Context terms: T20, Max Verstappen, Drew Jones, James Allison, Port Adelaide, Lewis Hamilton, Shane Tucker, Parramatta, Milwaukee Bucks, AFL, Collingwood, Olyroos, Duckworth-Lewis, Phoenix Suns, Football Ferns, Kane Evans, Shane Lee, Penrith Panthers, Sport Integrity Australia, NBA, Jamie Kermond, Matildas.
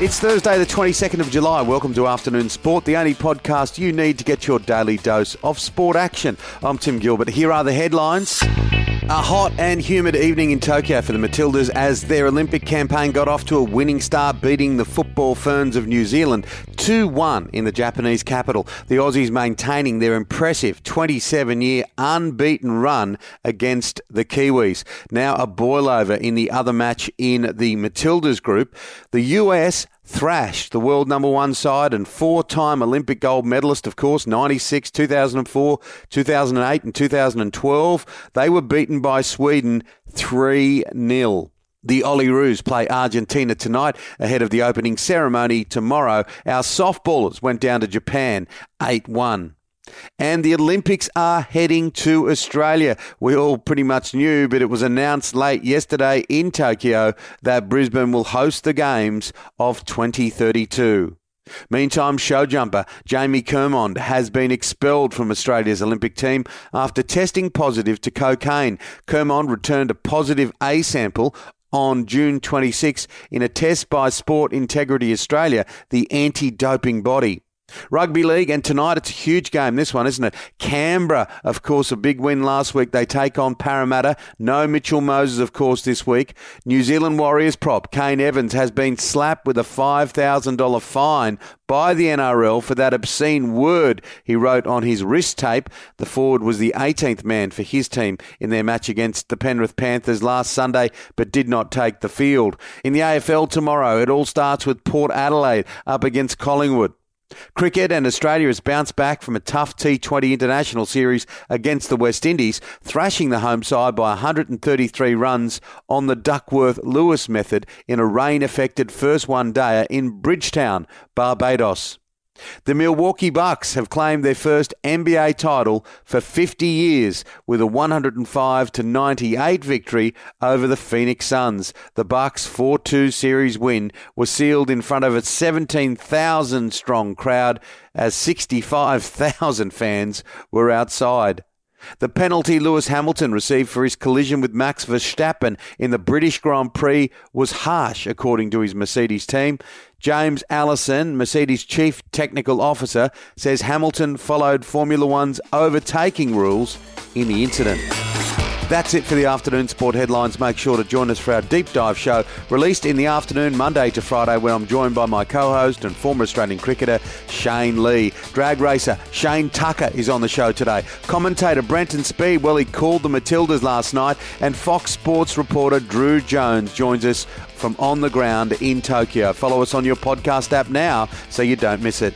It's Thursday, the 22nd of July. Welcome to Afternoon Sport, the only podcast you need to get your daily dose of sport action. I'm Tim Gilbert. Here are the headlines. A hot and humid evening in Tokyo for the Matildas as their Olympic campaign got off to a winning start, beating the Football Ferns of New Zealand 2-1 in the Japanese capital. The Aussies maintaining their impressive 27-year unbeaten run against the Kiwis. Now a boilover in the other match in the Matildas group. The US thrashed the world number one side and four-time Olympic gold medalist, of course, 96, 2004, 2008 and 2012. They were beaten by Sweden 3-0. The Olyroos play Argentina tonight ahead of the opening ceremony tomorrow. Our softballers went down to Japan 8-1. And the Olympics are heading to Australia. We all pretty much knew, but it was announced late yesterday in Tokyo that Brisbane will host the Games of 2032. Meantime, show jumper Jamie Kermond has been expelled from Australia's Olympic team after testing positive to cocaine. Kermond returned a positive A sample on June 26 in a test by Sport Integrity Australia, the anti-doping body. Rugby league, and tonight it's a huge game, this one, isn't it? Canberra, of course, a big win last week. They take on Parramatta. No Mitchell Moses, of course, this week. New Zealand Warriors prop Kane Evans has been slapped with a $5,000 fine by the NRL for that obscene word he wrote on his wrist tape. The forward was the 18th man for his team in their match against the Penrith Panthers last Sunday, but did not take the field. In the AFL tomorrow, it all starts with Port Adelaide up against Collingwood. Cricket, and Australia has bounced back from a tough T20 international series against the West Indies, thrashing the home side by 133 runs on the Duckworth-Lewis method in a rain-affected first one-dayer in Bridgetown, Barbados. The Milwaukee Bucks have claimed their first NBA title for 50 years with a 105-98 victory over the Phoenix Suns. The Bucks' 4-2 series win was sealed in front of a 17,000-strong crowd as 65,000 fans were outside. The penalty Lewis Hamilton received for his collision with Max Verstappen in the British Grand Prix was harsh, according to his Mercedes team. James Allison, Mercedes Chief Technical Officer, says Hamilton followed Formula One's overtaking rules in the incident. That's it for the afternoon sport headlines. Make sure to join us for our deep dive show, released in the afternoon, Monday to Friday, where I'm joined by my co-host and former Australian cricketer, Shane Lee. Drag racer Shane Tucker is on the show today. Commentator Brenton Speed, well, he called the Matildas last night. And Fox Sports reporter Drew Jones joins us from on the ground in Tokyo. Follow us on your podcast app now so you don't miss it.